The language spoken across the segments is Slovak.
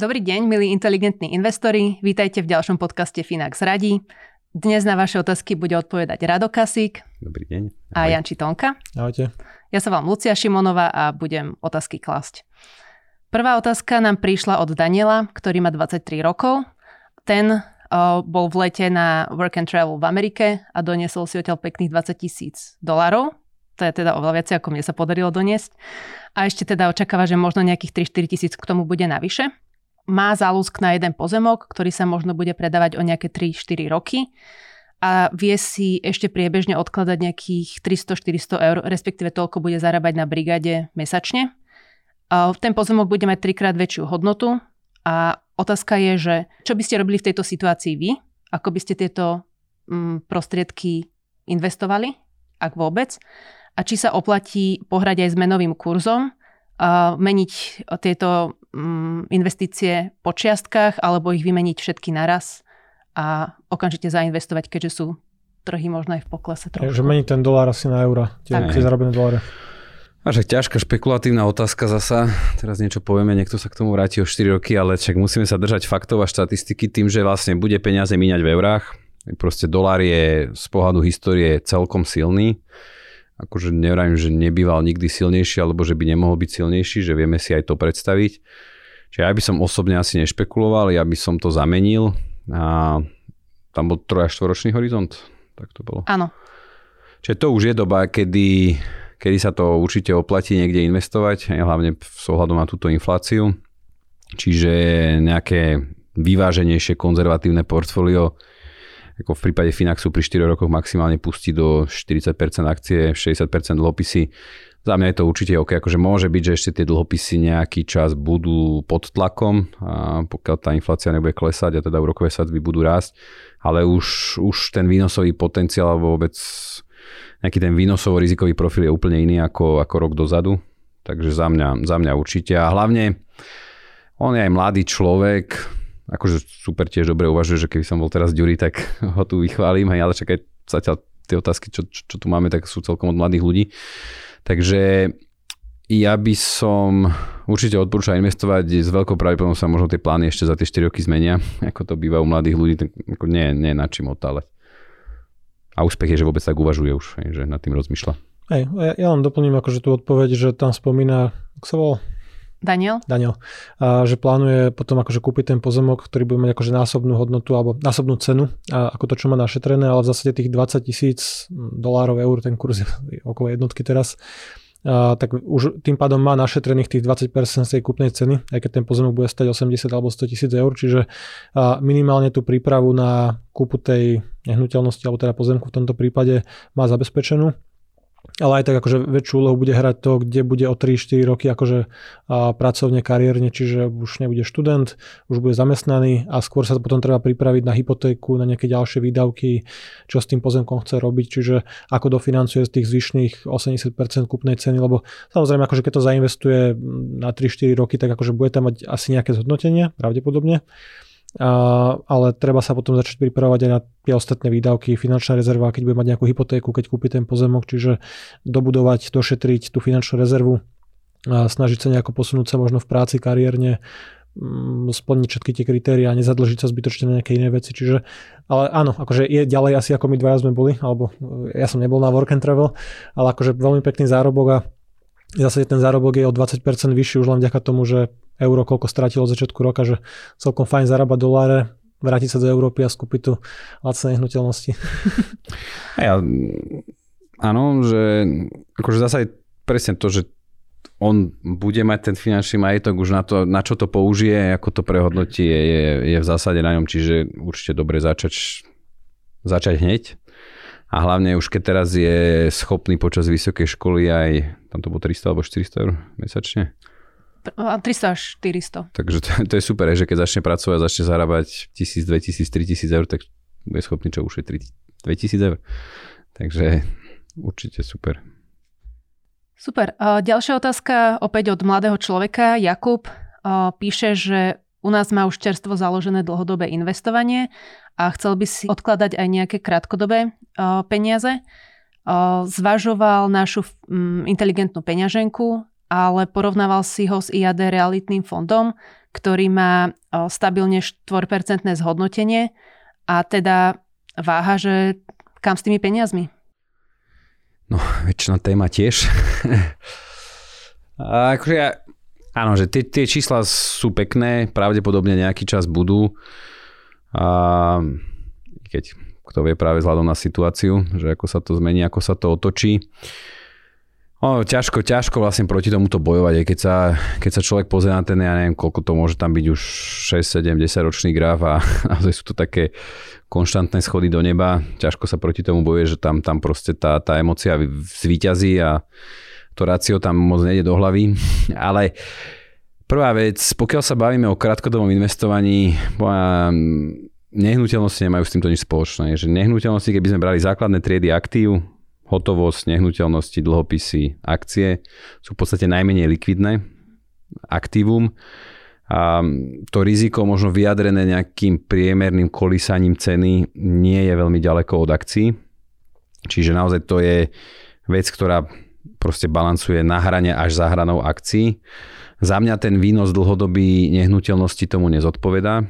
Dobrý deň, milí inteligentní investori, vítajte v ďalšom podcaste Finax radí. Dnes na vaše otázky bude odpovedať Rado Kasík. Dobrý deň. A Janči Tonka. Ahojte. Ja sa volám Lucia Šimonová a budem otázky klasť. Prvá otázka nám prišla od Daniela, ktorý má 23 rokov. Ten bol v lete na work and travel v Amerike a doniesol si odtiaľ pekných $20,000. To je teda oveľa viac, ako mne sa podarilo doniesť. A ešte teda očakáva, že možno nejakých 3-4 tisíc k tomu bude navyše. Má záľusk na jeden pozemok, ktorý sa možno bude predávať o nejaké 3-4 roky a vie si ešte priebežne odkladať nejakých 300-400 eur, respektíve toľko bude zarábať na brigáde mesačne. Ten pozemok bude mať 3-krát väčšiu hodnotu a otázka je, že čo by ste robili v tejto situácii vy? Ako by ste tieto prostriedky investovali, ak vôbec? A či sa oplatí pohrať aj s menovým kurzom, meniť tieto investície po čiastkách, alebo ich vymeniť všetky naraz a okamžite zainvestovať, keďže sú trhy možno aj v poklese trošku. Takže meniť ten dolár asi na euro, tie zarobené doláre. Až ťažká špekulatívna otázka zasa. Teraz niečo povieme, niekto sa k tomu vráti o 4 roky, ale však musíme sa držať faktov a štatistiky tým, že vlastne bude peniaze míňať v eurách. Proste dolár je z pohľadu histórie celkom silný. Akože nevravím, že nebýval nikdy silnejší, alebo že by nemohol byť silnejší, že vieme si aj to predstaviť. Čiže ja by som osobne asi nešpekuloval, ja by som to zamenil. A tam bol 3-4-ročný horizont. Tak to bolo. Áno. Čiže to už je doba, kedy sa to určite oplatí niekde investovať, hlavne s ohľadom na túto infláciu. Čiže nejaké vyváženejšie konzervatívne portfólio, ako v prípade Finaxu pri 4 rokoch maximálne pustí do 40% akcie, 60% dlhopisy. Za mňa je to určite OK, akože môže byť, že ešte tie dlhopisy nejaký čas budú pod tlakom, a pokiaľ tá inflácia nebude klesať a teda úrokové sadzby budú rásť, ale už ten výnosový potenciál alebo vôbec nejaký ten výnosový rizikový profil je úplne iný ako rok dozadu. Takže za mňa určite. A hlavne on je aj mladý človek, akože super tiež dobre uvažuje, že keby som bol teraz Ďuri, tak ho tu vychválim. Hej, ale čakaj, zatiaľ tie otázky, čo tu máme, tak sú celkom od mladých ľudí. Takže ja by som určite odporúčal investovať, s veľkou pravdepodobnosťou sa možno tie plány ešte za tie 4 roky zmenia, ako to býva u mladých ľudí, tak ako nie je na čím otáľať. A úspech je, že vôbec tak uvažuje už, že nad tým rozmýšľa. Hej, ja len doplním akože tú odpoveď, že tam spomína, ako sa volal? Daniel. A že plánuje potom akože kúpiť ten pozemok, ktorý bude mať akože násobnú hodnotu alebo násobnú cenu, ako to, čo má našetrené, ale v zásade tých $20,000, eur, ten kurz je okolo jednotky teraz, tak už tým pádom má našetrených tých 20% z tej kúpnej ceny, aj keď ten pozemok bude stať 80 alebo 100 tisíc eur, čiže minimálne tú prípravu na kúpu tej nehnuteľnosti alebo teda pozemku v tomto prípade má zabezpečenú. Ale aj tak akože väčšiu úlohu bude hrať to, kde bude o 3-4 roky akože pracovne, kariérne, čiže už nebude študent, už bude zamestnaný a skôr sa potom treba pripraviť na hypotéku, na nejaké ďalšie výdavky, čo s tým pozemkom chce robiť, čiže ako dofinancuje z tých zvyšných 80% kúpnej ceny, lebo samozrejme akože keď to zainvestuje na 3-4 roky, tak akože bude tam mať asi nejaké zhodnotenie, pravdepodobne. Ale treba sa potom začať pripravovať aj na tie ostatné výdavky, finančná rezerva, keď bude mať nejakú hypotéku, keď kúpi ten pozemok, čiže dobudovať, došetriť tú finančnú rezervu, snažiť sa nejako posunúť sa možno v práci kariérne, splniť všetky tie kritériá, nezadlžiť sa zbytočne na nejaké iné veci, čiže ale áno, akože je ďalej asi ako my dvaja sme boli, alebo ja som nebol na work and travel, ale akože veľmi pekný zárobok a zase ten zárobok je o 20% vyšší už len vďaka tomu, že euro koľko stratilo od začiatku roka, že celkom fajn zarábať doláre, vrátiť sa do Európy a skúpiť tu lacné nehnuteľnosti. Áno, že akože zasa je presne to, že on bude mať ten finančný majetok už na to, na čo to použije, ako to prehodnotí, je v zásade na ňom, čiže určite dobre začať hneď. A hlavne už keď teraz je schopný počas vysokej školy aj, tam to bolo 300 alebo 400 eur mesačne? 300 až 400. Takže to je super, že keď začne pracovať a začne zarábať 1000, 2000, 3000 eur, tak bude schopný čo ušetriť 2000 eur. Takže určite super. Super. Ďalšia otázka opäť od mladého človeka. Jakub píše, že u nás má už čerstvo založené dlhodobé investovanie a chcel by si odkladať aj nejaké krátkodobé peniaze. Zvažoval našu inteligentnú peňaženku, ale porovnával si ho s IAD realitným fondom, ktorý má stabilne 4% zhodnotenie a teda váha, že kam s tými peniazmi? No, väčšina téma tiež. A akože ja, áno, že tie čísla sú pekné, pravdepodobne nejaký čas budú. A keď kto vie práve vzhľadom na situáciu, že ako sa to zmení, ako sa to otočí. O, ťažko vlastne proti tomuto bojovať, aj keď sa človek pozrie na ten, ja neviem, koľko to môže tam byť už 6, 7, 10 ročný graf a naozaj sú to také konštantné schody do neba. Ťažko sa proti tomu bojuje, že tam proste tá emócia zvíťazí a to rácio tam moc nejde do hlavy. Ale prvá vec, pokiaľ sa bavíme o krátkodobom investovaní, nehnuteľnosti nemajú s týmto nič spoločné. Že nehnuteľnosti, keby sme brali základné triedy aktív, hotovosť, nehnuteľnosti, dlhopisy, akcie, sú v podstate najmenej likvidné aktívum. A to riziko možno vyjadrené nejakým priemerným kolísaním ceny nie je veľmi ďaleko od akcií. Čiže naozaj to je vec, ktorá proste balancuje na hrane až za hranou akcií. Za mňa ten výnos dlhodobý nehnuteľnosti tomu nezodpovedá.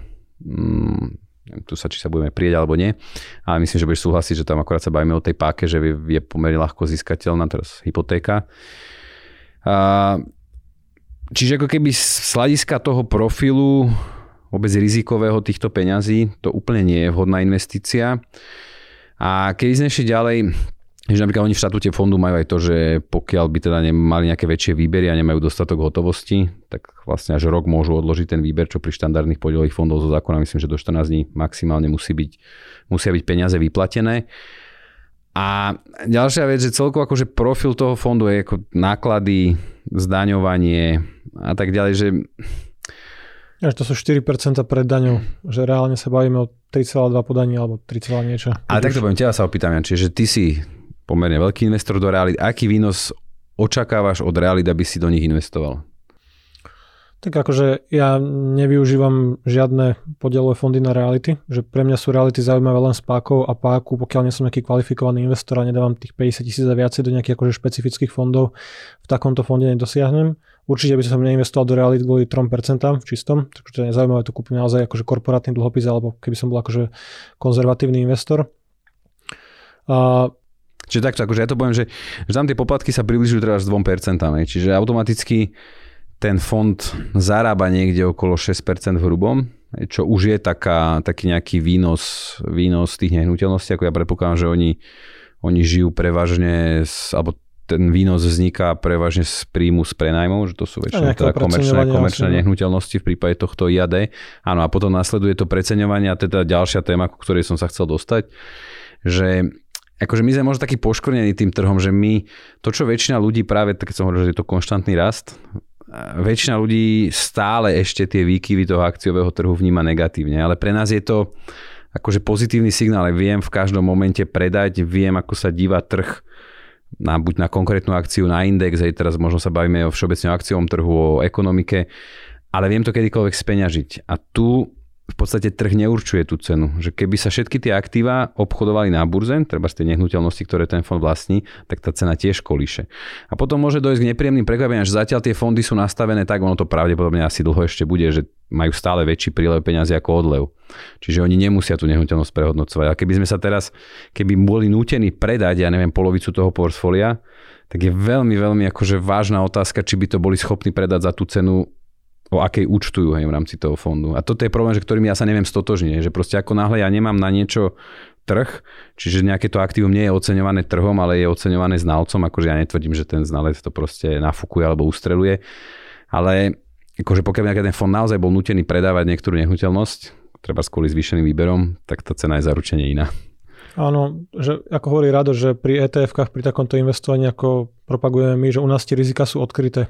Tu sa, či sa budeme prieť alebo nie. Ale myslím, že budeš súhlasiť, že tam akorát sa bavíme o tej páke, že je pomerne ľahko získateľná teraz hypotéka. Čiže ako keby z hľadiska toho profilu vôbec rizikového týchto peňazí to úplne nie je vhodná investícia. A keď sme ešte ďalej, že napríklad oni v štatúte fondu majú aj to, že pokiaľ by teda nemali nejaké väčšie výbery a nemajú dostatok hotovosti, tak vlastne až rok môžu odložiť ten výber, čo pri štandardných podielových fondov zo zákona myslím, že do 14 dní maximálne musia byť peniaze vyplatené. A ďalšia vec, že celkovo akože profil toho fondu je ako náklady, zdaňovanie a tak ďalej, že... Až to sú 4% pred daňou, že reálne sa bavíme o 3,2 podaní alebo 3, niečo. Ale takto poviem, teba sa opýtam, Janči, že ty si pomerne veľký investor do realit. Aký výnos očakávaš od realit, aby si do nich investoval? Tak akože ja nevyužívam žiadne podielové fondy na reality, že pre mňa sú reality zaujímavé len s pákou a páku, pokiaľ nie som nejaký kvalifikovaný investor a nedávam tých 50 000 a viacej do nejakých akože špecifických fondov, v takomto fonde nedosiahnem. Určite by som neinvestoval do reality kvôli 3% v čistom, takže to je nezaujímavé, to kúpim naozaj akože korporátny dlhopis alebo keby som bol akože konzervatívny investor. Čiže takto, akože ja to poviem, že tam tie poplatky sa približujú teda až 2%, čiže automaticky ten fond zarába niekde okolo 6% v hrubom, čo už je taký nejaký výnos tých nehnuteľností, ako ja predpokladám, že oni žijú prevažne, alebo ten výnos vzniká prevažne z príjmu z prenajmov, že to sú väčšinou teda komerčné nehnuteľnosti v prípade tohto IAD. Áno, a potom nasleduje to preceňovanie a teda ďalšia téma, ku ktorej som sa chcel dostať, že akože my sme možno takí poškvrnení tým trhom, že my, to čo väčšina ľudí práve, keď som hovoril, že je to konštantný rast, väčšina ľudí stále ešte tie výkyvy toho akciového trhu vníma negatívne, ale pre nás je to akože pozitívny signál. Viem v každom momente predať, viem ako sa díva trh buď na konkrétnu akciu, na index, aj teraz možno sa bavíme o všeobecne akciovom trhu, o ekonomike, ale viem to kedykoľvek speňažiť. A tu v podstate trh neurčuje tú cenu. Že keby sa všetky tie aktíva obchodovali na burze, treba z tej nehnuteľnosti, ktoré ten fond vlastní, tak tá cena tiež kolíše. A potom môže dojsť k nepríjemným prekvapeniam, že zatiaľ tie fondy sú nastavené tak, ono to pravdepodobne asi dlho ešte bude, že majú stále väčší prílev peňazí ako odlev. Čiže oni nemusia tú nehnuteľnosť prehodnocovať. A keby sme sa teraz, keby boli nútení predať, ja neviem, polovicu toho portfólia, tak je veľmi, veľmi akože vážna otázka, či by to boli schopní predať za tú cenu, o akej účtujú, hej, v rámci toho fondu. A toto je problém, že ktorým ja sa neviem stotožniť, že proste ako náhle ja nemám na niečo trh, čiže nejaké to aktívum nie je oceňované trhom, ale je oceňované znalcom, akože ja netvrdím, že ten znalec to proste nafúkuje alebo ustreluje, ale akože pokiaľ nejaký ten fond naozaj bol nútený predávať niektorú nehnuteľnosť, treba kvôli zvýšeným výberom, tak tá cena je zaručene iná. Áno, že ako hovorí Rado, že pri ETF-kách, pri takomto investovaní, ako propagujeme my, že u nás tie rizika sú odkryté.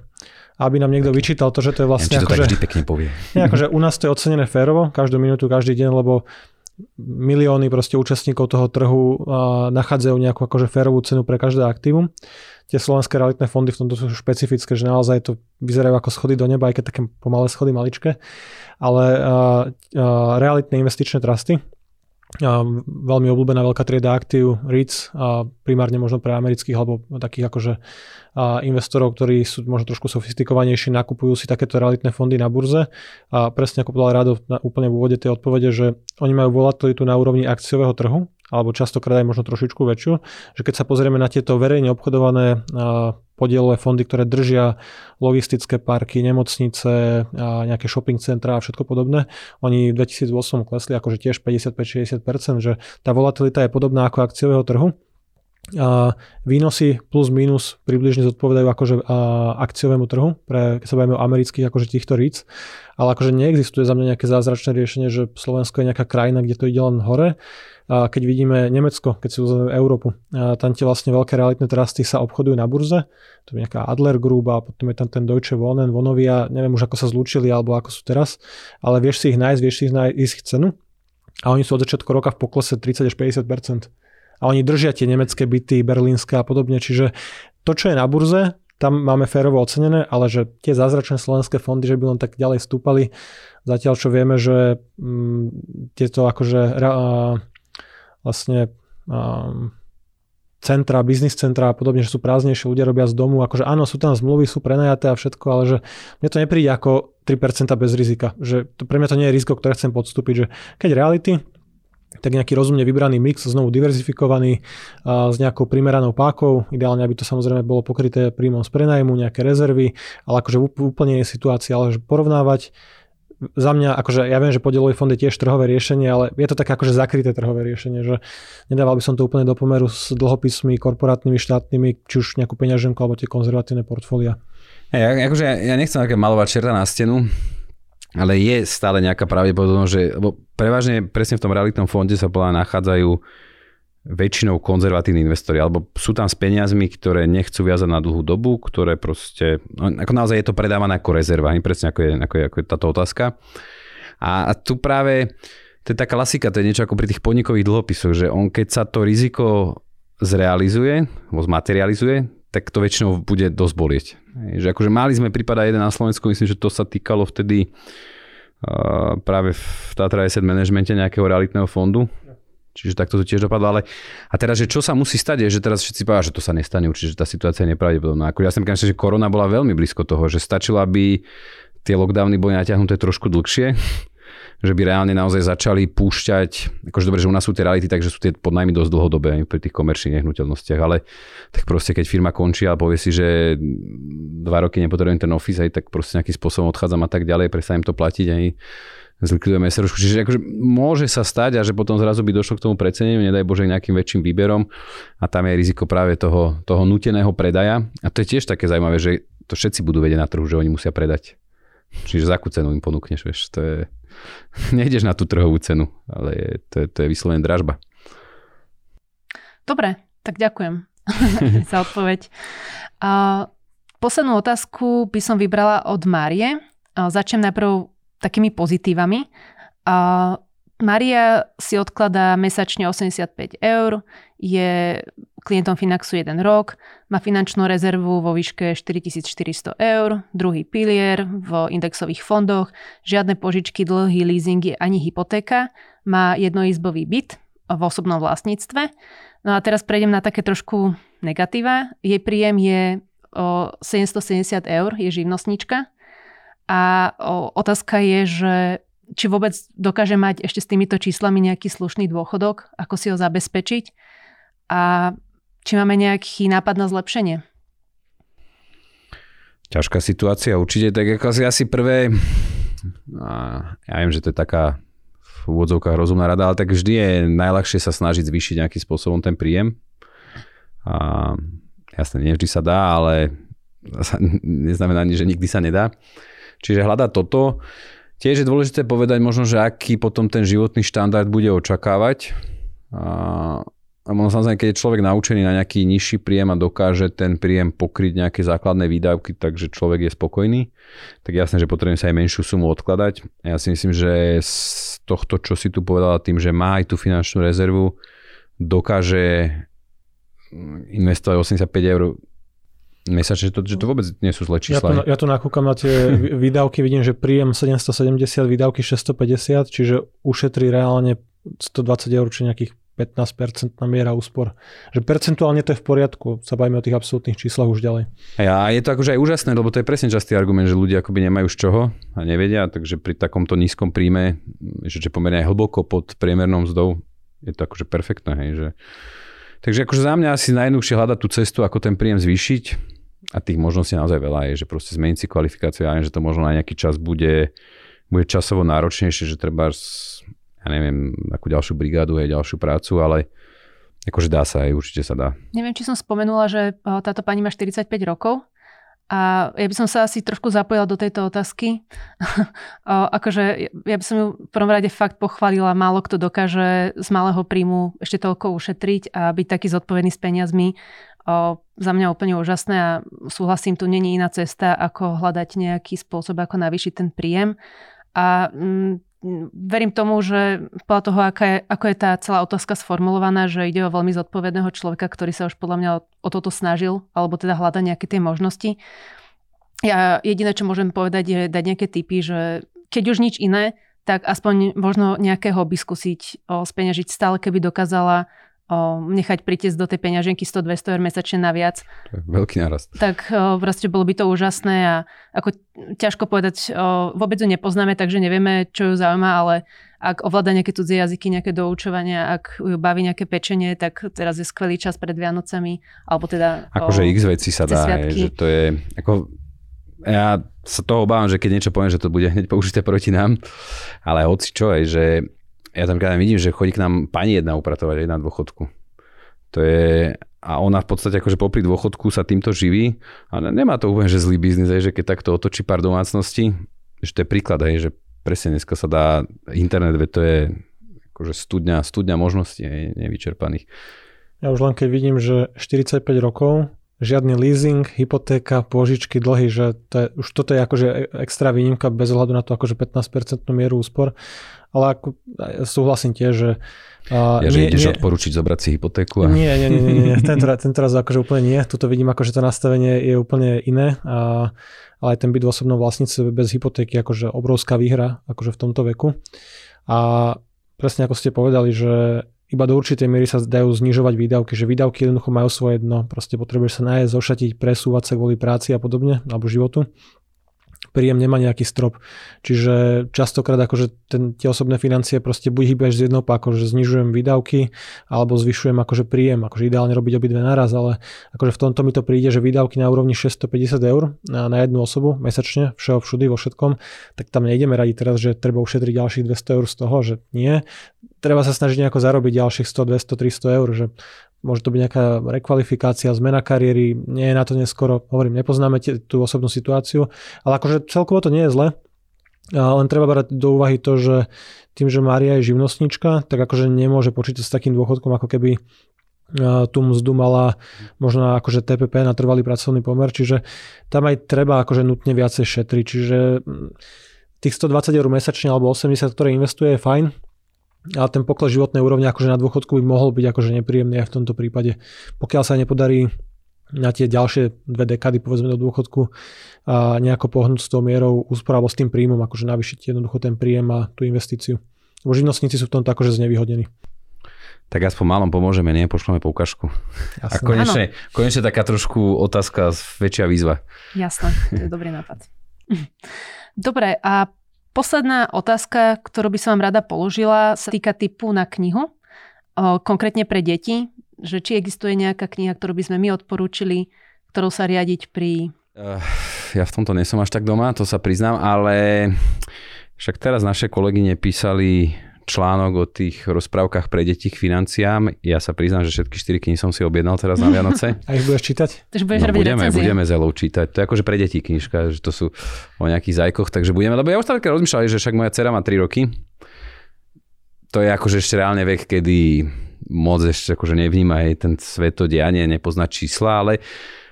Aby nám niekto večítal to, že to je vlastne... Ja, či to tak vždy pekne povie. Akože u nás to je ocenené férovo, každú minútu, každý deň, lebo milióny proste účastníkov toho trhu nachádzajú nejakú akože férovú cenu pre každé aktívum. Tie slovenské realitné fondy v tomto sú špecifické, že naozaj to vyzerajú ako schody do neba, aj keď také pomalé schody maličké. Ale realitné investičné trusty, veľmi obľúbená veľká trieda aktív, REITs, primárne možno pre amerických alebo takých akože investorov, ktorí sú možno trošku sofistikovanejší, nakupujú si takéto realitné fondy na burze. A presne ako povedal Rado úplne v úvode tej odpovede, že oni majú volatilitu na úrovni akciového trhu, alebo častokrát aj možno trošičku väčšiu, že keď sa pozrieme na tieto verejne obchodované podielové fondy, ktoré držia logistické parky, nemocnice, nejaké shopping centrá a všetko podobné. Oni v 2008 klesli akože tiež 55-60%, že tá volatilita je podobná ako akciového trhu. Výnosy plus minus približne zodpovedajú akože akciovému trhu, keď sa bavíme o amerických akože týchto REITs, ale akože neexistuje za mňa nejaké zázračné riešenie, že Slovensko je nejaká krajina, kde to ide len hore. Keď vidíme Nemecko, keď si uzrieme Európu, tam tie vlastne veľké realitné trusty sa obchodujú na burze, to je nejaká Adler Group a potom je tam ten Deutsche Wohnen Vonovia, neviem už ako sa zlúčili alebo ako sú teraz, ale vieš si ich nájsť, vieš si ich nájsť ich cenu a oni sú od začiatku roka v poklese 30-50%. A oni držia tie nemecké byty, berlínske a podobne, čiže to, čo je na burze, tam máme férovo ocenené, ale že tie zázračné slovenské fondy, že by len tak ďalej stúpali, zatiaľ čo vieme, že tieto akože centra, biznis centra a podobne, že sú prázdnejšie, ľudia robia z domu, akože áno, sú tam zmluvy, sú prenajaté a všetko, ale že mne to nepríde ako 3% bez rizika, že to, pre mňa to nie je riziko, ktoré chcem podstúpiť, že keď reality, tak nejaký rozumne vybraný mix, znovu diverzifikovaný s nejakou primeranou pákou, ideálne, aby to samozrejme bolo pokryté príjmom z prenájmu, nejaké rezervy, ale akože úplne je situácia, ale že porovnávať za mňa, akože ja viem, že podielový fond je tiež trhové riešenie, ale je to také akože zakryté trhové riešenie, že nedával by som to úplne do pomeru s dlhopismi, korporátnymi, štátnymi, či už nejakú peňaženku alebo tie konzervatívne portfólia. Ja nechcem také malovať čerta na stenu, ale je stále nejaká pravdepodobnosť, že prevažne presne v tom realitnom fonde sa podľa nachádzajú väčšinou konzervatívni investori, alebo sú tam s peniazmi, ktoré nechcú viazať na dlhú dobu, ktoré proste, ako naozaj je to predávané ako rezerva, nie presne ako je táto otázka. A tu práve, to je tá klasika, to je niečo ako pri tých podnikových dlhopisoch, že on keď sa to riziko zrealizuje, alebo zmaterializuje, tak to väčšinou bude dosť bolieť. Že akože mali sme prípada jeden na Slovensku, myslím, že to sa týkalo vtedy práve v Tatra 10 manažmente nejakého realitného fondu. Čiže takto to tiež dopadlo, ale a teraz, že čo sa musí stať, je, že teraz všetci povedia, že to sa nestane, určite, že tá situácia je nepravdepodobná. Ja som myslím, že korona bola veľmi blízko toho, že stačilo, aby tie lockdowny boli natiahnuté trošku dlhšie, že by reálne naozaj začali púšťať, akože dobre, že u nás sú tie reality, takže sú tie podnajmy dosť dlhodobé pri tých komerčných nehnuteľnostiach, ale tak proste, keď firma končí a povie si, že 2 roky nepotrebujem ten office, aj tak proste nejakým spôsobom odchádzam a tak ďalej, prestanem to platiť aj zlikvidujeme SROčku. Čiže akože môže sa stať a že potom zrazu by došlo k tomu preceneniu, nedaj Bože, nejakým väčším výberom a tam je riziko práve toho núteného predaja. A to je tiež také zaujímavé, že to všetci budú vedieť na trhu, že oni musia predať. Čiže za akú cenu im ponúkneš, vieš, to je... Nejdeš na tú trhovú cenu, ale to je vyslovene dražba. Dobre, tak ďakujem za odpoveď. Poslednú otázku by som vybrala od Márie. Začnem najprv takými pozitívami. Mária si odkladá mesačne 85 €, je klientom Finaxu 1 rok, má finančnú rezervu vo výške 4400 €, druhý pilier v indexových fondoch, žiadne požičky, dlhy, leasingy ani hypotéka, má jednoizbový byt v osobnom vlastníctve. No a teraz prejdem na také trošku negatíva. Jej príjem je 770 €, je živnostníčka. A otázka je, že či vôbec dokáže mať ešte s týmito číslami nejaký slušný dôchodok, ako si ho zabezpečiť a či máme nejaký nápad na zlepšenie? Ťažká situácia určite, tak ako asi prvé, ja viem, že to je taká v úvodzovkách rozumná rada, ale tak vždy je najľahšie sa snažiť zvýšiť nejakým spôsobom ten príjem. A jasne, nevždy sa dá, ale neznamená ani, že nikdy sa nedá. Čiže hľadá toto. Tiež je dôležité povedať možno, že aký potom ten životný štandard bude očakávať. A samozrejme, keď je človek naučený na nejaký nižší príjem a dokáže ten príjem pokryť nejaké základné výdavky, takže človek je spokojný, tak jasné, že potrebujem sa aj menšiu sumu odkladať. Ja si myslím, že z tohto, čo si tu povedala, tým, že má aj tú finančnú rezervu, dokáže investovať 85 eur mesačne, že to vôbec nie sú zlé čísla. Ja tu nakúkam na tie výdavky, vidím, že príjem 770, výdavky 650, čiže ušetrí reálne 120 eur, či nejakých 15% miera úspor. Že percentuálne to je v poriadku, sa bavíme o tých absolútnych číslach už ďalej. A je to akože aj úžasné, lebo to je presne častý argument, že ľudia akoby nemajú z čoho a nevedia, takže pri takomto nízkom príjme, že pomerne aj hlboko pod priemernou mzdou, je to akože perfektné, hej, že... Takže akože za mňa asi najjednoduchšie hľadať tú cestu, ako ten príjem zvýšiť, a tých možností naozaj veľa je, že proste zmeniť si kvalifikáciu, ja viem, že to možno na nejaký čas bude časovo náročnejšie, že treba, ja neviem, akú ďalšiu brigádu, aj ďalšiu prácu, ale akože dá sa, aj určite sa dá. Neviem, či som spomenula, že táto pani má 45 rokov a ja by som sa asi trošku zapojila do tejto otázky. Akože ja by som ju v prvom rade fakt pochválila. Málo kto dokáže z malého príjmu ešte toľko ušetriť a byť taký zodpovedný s peniazmi. Za mňa úplne úžasné a súhlasím, tu není iná cesta, ako hľadať nejaký spôsob, ako navýšiť ten príjem. A verím tomu, že podľa toho, ako je tá celá otázka sformulovaná, že ide o veľmi zodpovedného človeka, ktorý sa už podľa mňa o toto snažil, alebo teda hľada nejaké tie možnosti. Ja jediné, čo môžem povedať, je dať nejaké tipy, že keď už nič iné, tak aspoň možno nejaké hobby skúsiť speňažiť. Stále keby dokázala nechať pritiesť do tej peňaženky 100-200 eur mesačne naviac. Veľký nárast. Tak proste bolo by to úžasné a ako ťažko povedať, vôbec ju nepoznáme, takže nevieme, čo ju zaujíma, ale ak ovláda nejaké cudzie jazyky, nejaké doučovania, ak ju baví nejaké pečenie, tak teraz je skvelý čas pred Vianocami, alebo teda... Akože x vecí sa dá, že to je... Ja sa toho obávam, že keď niečo poviem, že to bude hneď použité proti nám, ale hoci čo je, že... Ja tam vidím, že chodí k nám pani jedna upratovať aj na dôchodku. To je... A ona v podstate akože popri dôchodku sa týmto živí. A nemá to úplne, že zlý biznis, aj, že keď takto otočí pár domácností, že to je príklad, aj, že presne dneska sa dá internet, veď to je akože studňa možností aj nevyčerpaných. Ja už len keď vidím, že 45 rokov, žiadny leasing, hypotéka, pôžičky, dlhy, že to je, už toto je akože extra výnimka bez ohľadu na to akože 15% mieru úspor. Ale ako, súhlasím tiež, že... ideš odporučiť zobrať si hypotéku? A... Nie. Tentoraz akože úplne nie. Tuto vidím, akože to nastavenie je úplne iné. Ale ten byt v osobnom vlastníctve bez hypotéky je akože obrovská výhra akože v tomto veku. A presne ako ste povedali, že iba do určitej miery sa dajú znižovať výdavky, že výdavky jednoducho majú svoje dno. Proste potrebuješ sa nájsť, zošatiť, presúvať sa kvôli práci a podobne, alebo životu. Príjem nemá nejaký strop. Čiže častokrát akože tie osobné financie proste buď hýbeš z jednou pákou, že znižujem výdavky alebo zvyšujem akože príjem. Akože ideálne robiť obidve naraz, ale akože v tomto mi to príde, že výdavky na úrovni 650 eur na jednu osobu mesačne, všeho všudy, vo všetkom, tak tam nejdeme radiť teraz, že treba ušetriť ďalších 200 eur z toho, že nie. Treba sa snažiť nejako zarobiť ďalších 100, 200, 300 eur, že môže to byť nejaká rekvalifikácia, zmena kariéry, nie je na to neskoro, hovorím, nepoznáme tú osobnú situáciu, ale akože celkovo to nie je zle, len treba brať do úvahy to, že tým, že Mária je živnostnička, tak akože nemôže počítať s takým dôchodkom, ako keby tú mzdu mala možno akože TPP na trvalý pracovný pomer, čiže tam aj treba akože nutne viacej šetriť, čiže tých 120 eur mesačne alebo 80, ktoré investuje, je fajn, ale ten pokles životnej úrovne akože na dôchodku by mohol byť akože nepríjemný aj v tomto prípade. Pokiaľ sa nepodarí na tie ďalšie 2 dekády povedzme do dôchodku a nejako pohnúť s tou mierou úspor alebo s tým príjmom, akože navýšiť jednoducho ten príjem a tú investíciu. Lebo živnostníci sú v tomto akože znevýhodnení. Tak aspoň málom pomôžeme, nie? Pošleme poukážku. A konečne taká trošku otázka, väčšia výzva. Jasné, to je dobrý nápad. Dobre, a posledná otázka, ktorú by som vám rada položila, sa týka tipu na knihu, konkrétne pre deti, že či existuje nejaká kniha, ktorú by sme my odporúčili, ktorou sa riadiť pri... Ja v tomto nie som až tak doma, to sa priznám, ale však teraz naše kolegyne písali článok o tých rozprávkach pre deti k financiám. Ja sa priznám, že všetky 4 knihy som si objednal teraz na Vianoce. A ich budeš čítať? Budeme s Elou čítať. To je akože pre deti knižka, že to sú o nejakých zajkoch, takže budeme. Lebo ja už tak rozmýšľal, že však moja dcera má 3 roky. To je akože ešte reálne vek, kedy moc ešte akože nevníma aj ten svetodianie, nepozná čísla, ale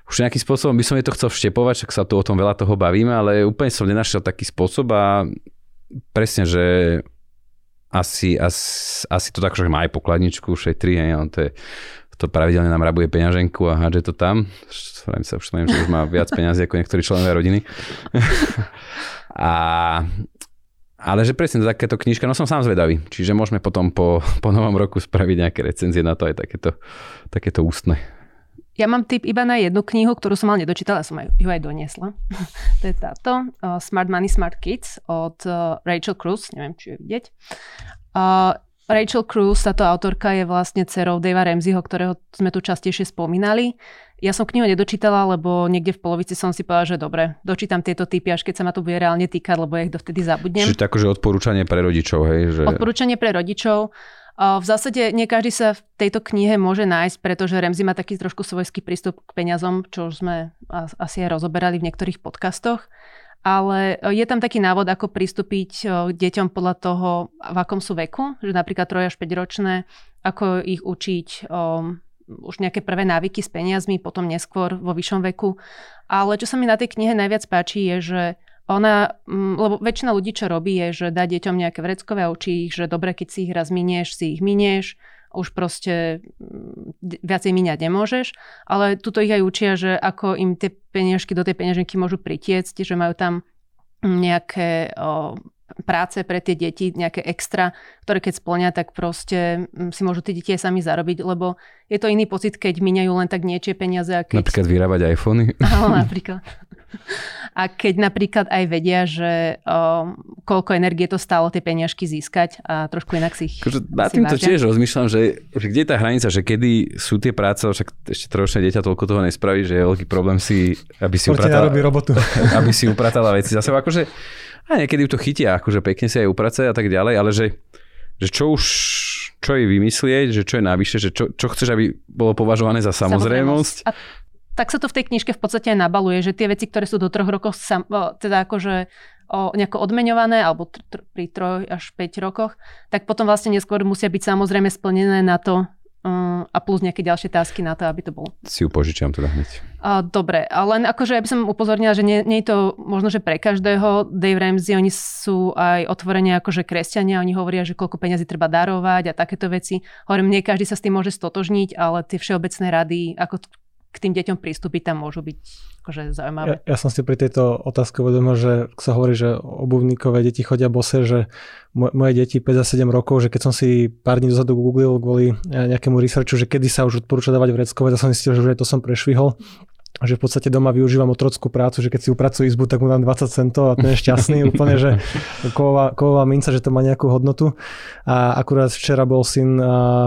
už nejakým spôsobom by som jej to chcel vštepovať, však sa tu o tom veľa toho bavíme, ale úplne som nenašiel taký spôsob a presne, že asi to tak, že má aj pokladničku, šetri, on to pravidelne nám rabuje peňaženku a hádže to tam. Vrajím sa už, že už má viac peňazí ako niektorí členovia rodiny. Ale že presne takéto knižka, no som sám zvedavý. Čiže môžeme potom po novom roku spraviť nejaké recenzie na to aj takéto ústne. Ja mám tip iba na jednu knihu, ktorú som ale nedočítala, som ju aj doniesla. To je táto, Smart Money, Smart Kids od Rachel Cruz, neviem, či ju vidieť. Rachel Cruz, táto autorka je vlastne dcerou Davea Ramseyho, ktorého sme tu častejšie spomínali. Ja som knihu nedočítala, lebo niekde v polovici som si povedala, že dobre, dočítam tieto tipy, až keď sa ma to bude reálne týkať, lebo ja ich dovtedy zabudnem. Čiže takože odporúčanie pre rodičov, hej? Že... Odporúčanie pre rodičov. V zásade nie každý sa v tejto knihe môže nájsť, pretože Ramsey má taký trošku svojský prístup k peňazom, čo už sme asi aj rozoberali v niektorých podcastoch. Ale je tam taký návod, ako pristúpiť k deťom podľa toho, v akom sú veku, že napríklad 3 až 5 ročné, ako ich učiť už nejaké prvé návyky s peniazmi, potom neskôr vo vyššom veku. Ale čo sa mi na tej knihe najviac páči je, že ona, lebo väčšina ľudí, čo robí, je, že dá deťom nejaké vreckové a učí ich, že dobre, keď si ich raz minieš, si ich minieš, už proste viacej míňať nemôžeš, ale tuto ich aj učia, že ako im tie peniažky do tej peňaženky môžu pritiecť, že majú tam nejaké práce pre tie deti, nejaké extra, ktoré keď splňa, tak proste si môžu tie deti sami zarobiť, lebo je to iný pocit, keď míňajú len tak niečie peniaze. A keď... Napríklad vyrábať iPhony. Áno, napríklad. A keď napríklad aj vedia, že koľko energie to stálo tie peniažky získať a trošku inak si ich vážia. Na týmto tiež rozmýšľam, že kde je tá hranica, že kedy sú tie práce, však ešte trojročné dieťa toľko toho nespraví, že je veľký problém si, aby si upratala veci za seba. Akože a niekedy ju to chytia, akože pekne si aj uprace a tak ďalej, ale že čo jej vymyslieť, že čo je navyše, že čo chceš, aby bolo považované za samozrejmosť. A tak sa to v tej knižke v podstate aj nabaluje, že tie veci, ktoré sú do 3 rokov teda akože nejako odmeňované, alebo pri 3 až 5 rokoch, tak potom vlastne neskôr musia byť samozrejme splnené na to, a plus nejaké ďalšie tásky na to, aby to bolo. Si ju požičiam teda hneď. Dobre, ale akože ja by som upozornila, že nie je to možno, že pre každého. Dave Ramsey, oni sú aj otvorene akože kresťania, oni hovoria, že koľko peňazí treba darovať a takéto veci. Hovorím, nie každý sa s tým môže stotožniť, ale tie všeobecné rady, ako k tým deťom pristúpiť, tam môžu byť akože zaujímavé. Ja som si pri tejto otázke uvedomil, že sa hovorí, že obuvníkové deti chodia bose, že moje deti 5 a 7 rokov, že keď som si pár dní dozadu googlil kvôli nejakému researchu, že kedy sa už odporúča dávať vreckové, tak som zistil, že to som prešvihol. Že v podstate doma využívam otrockú prácu, že keď si upracujú izbu, tak mu dám 20 centov a ten je šťastný úplne, že kovová minca, že to má nejakú hodnotu. A akurát včera bol syn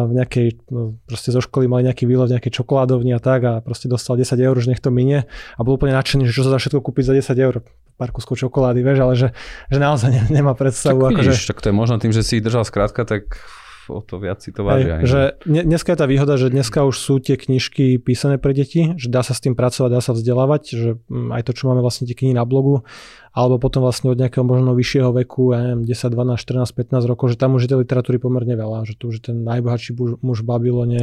v nejakej, proste zo školy mali nejaký výlet v nejakej čokoládovni a tak a proste dostal 10 eur, že nech to minie a bol úplne nadšený, že čo sa dá všetko kúpiť za 10 eur. Pár kuskov čokolády, vieš, ale že naozaj nemá predstavu. Tak vidíš, tak to je možno tým, že si ich držal skrátka, tak... o to viac si to vážia. Dneska je tá výhoda, že dneska už sú tie knižky písané pre deti, že dá sa s tým pracovať, dá sa vzdelávať, že aj to, čo máme vlastne tie knihy na blogu, alebo potom vlastne od nejakého možno vyššieho veku, ja neviem, 10, 12, 14, 15 rokov, že tam už je tej literatúry pomerne veľa, že tu už je ten najbohatší muž v Babylone,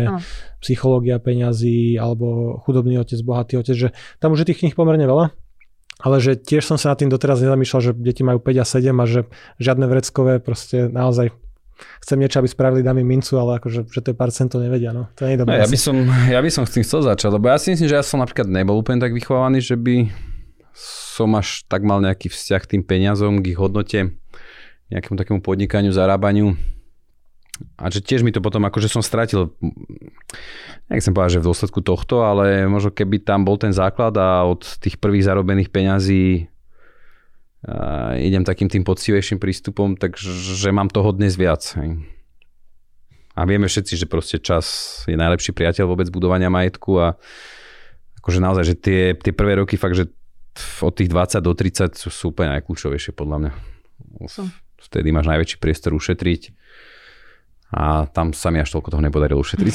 psychológia peňazí, alebo chudobný otec, bohatý otec, že tam už je tých kníh pomerne veľa. Ale že tiež som sa nad tým doteraz nezamýšľal, že deti majú 5 a 7 a že žiadne vreckové, proste naozaj chcem niečo, aby spravili, dám im mincu, ale akože, že to je pár centov, nevedia. No. To nie je dobré. Ja by som s tým chcel začať, lebo ja si myslím, že ja som napríklad nebol úplne tak vychovávaný, že by som až tak mal nejaký vzťah k tým peniazom, k ich hodnote, nejakému takému podnikaniu, zarábaniu. A že tiež mi to potom, akože som stratil, nechcem povedať, že v dôsledku tohto, ale možno keby tam bol ten základ a od tých prvých zarobených peňazí idem takým tým poctivejším prístupom, takže mám toho dnes viac. Hej. A vieme všetci, že proste čas je najlepší priateľ vôbec budovania majetku a akože naozaj, že tie prvé roky fakt, že od tých 20 do 30 sú úplne najkľúčovejšie podľa mňa. Vtedy máš najväčší priestor ušetriť a tam sa mi až toľko toho nepodarilo ušetriť.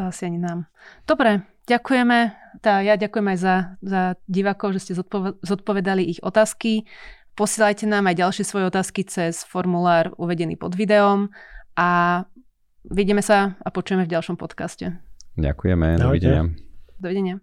To asi ani nám. Dobre. Ďakujeme. Ja ďakujem aj za divákov, že ste zodpovedali ich otázky. Posílajte nám aj ďalšie svoje otázky cez formulár uvedený pod videom a Vidíme sa a počujeme v ďalšom podcaste. Ďakujeme. Dovidenia. Dovidenia.